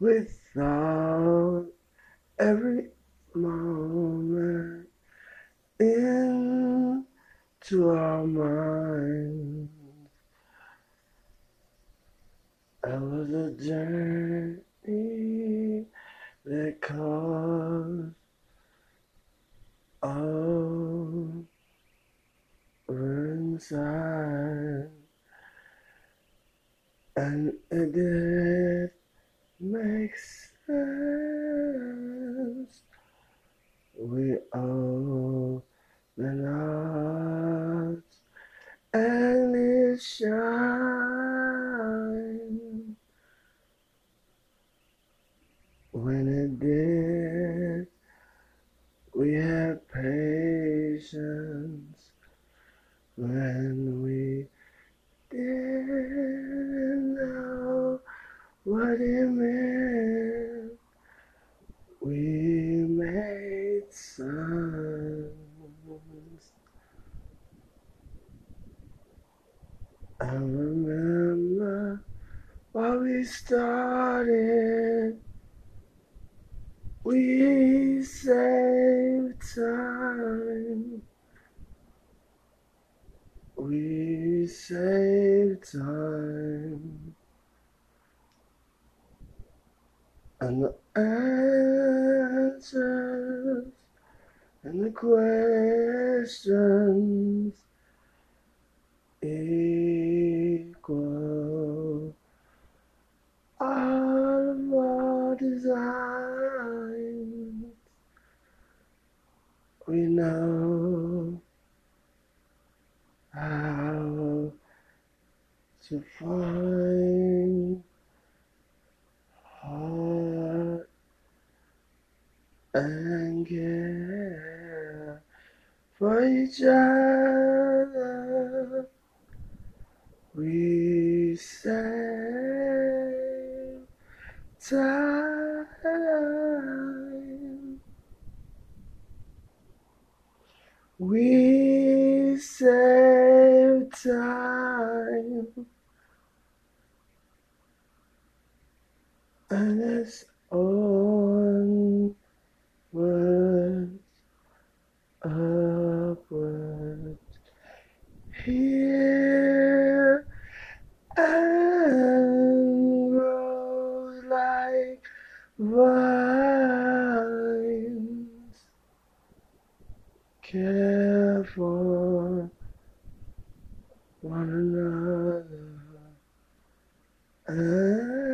without every moment into our minds. I was a journey that caused over inside, and it did make sense. We open up and it shines. When it did, we had patience. When we didn't know what it meant, we made songs. I remember while we started, we saved time. We saved time, and the answers and the questions equal all of our designs. We know how to find heart and care for each other. We save time. We save time, and it's onwards, upwards, here and grow like vines. Care for one another.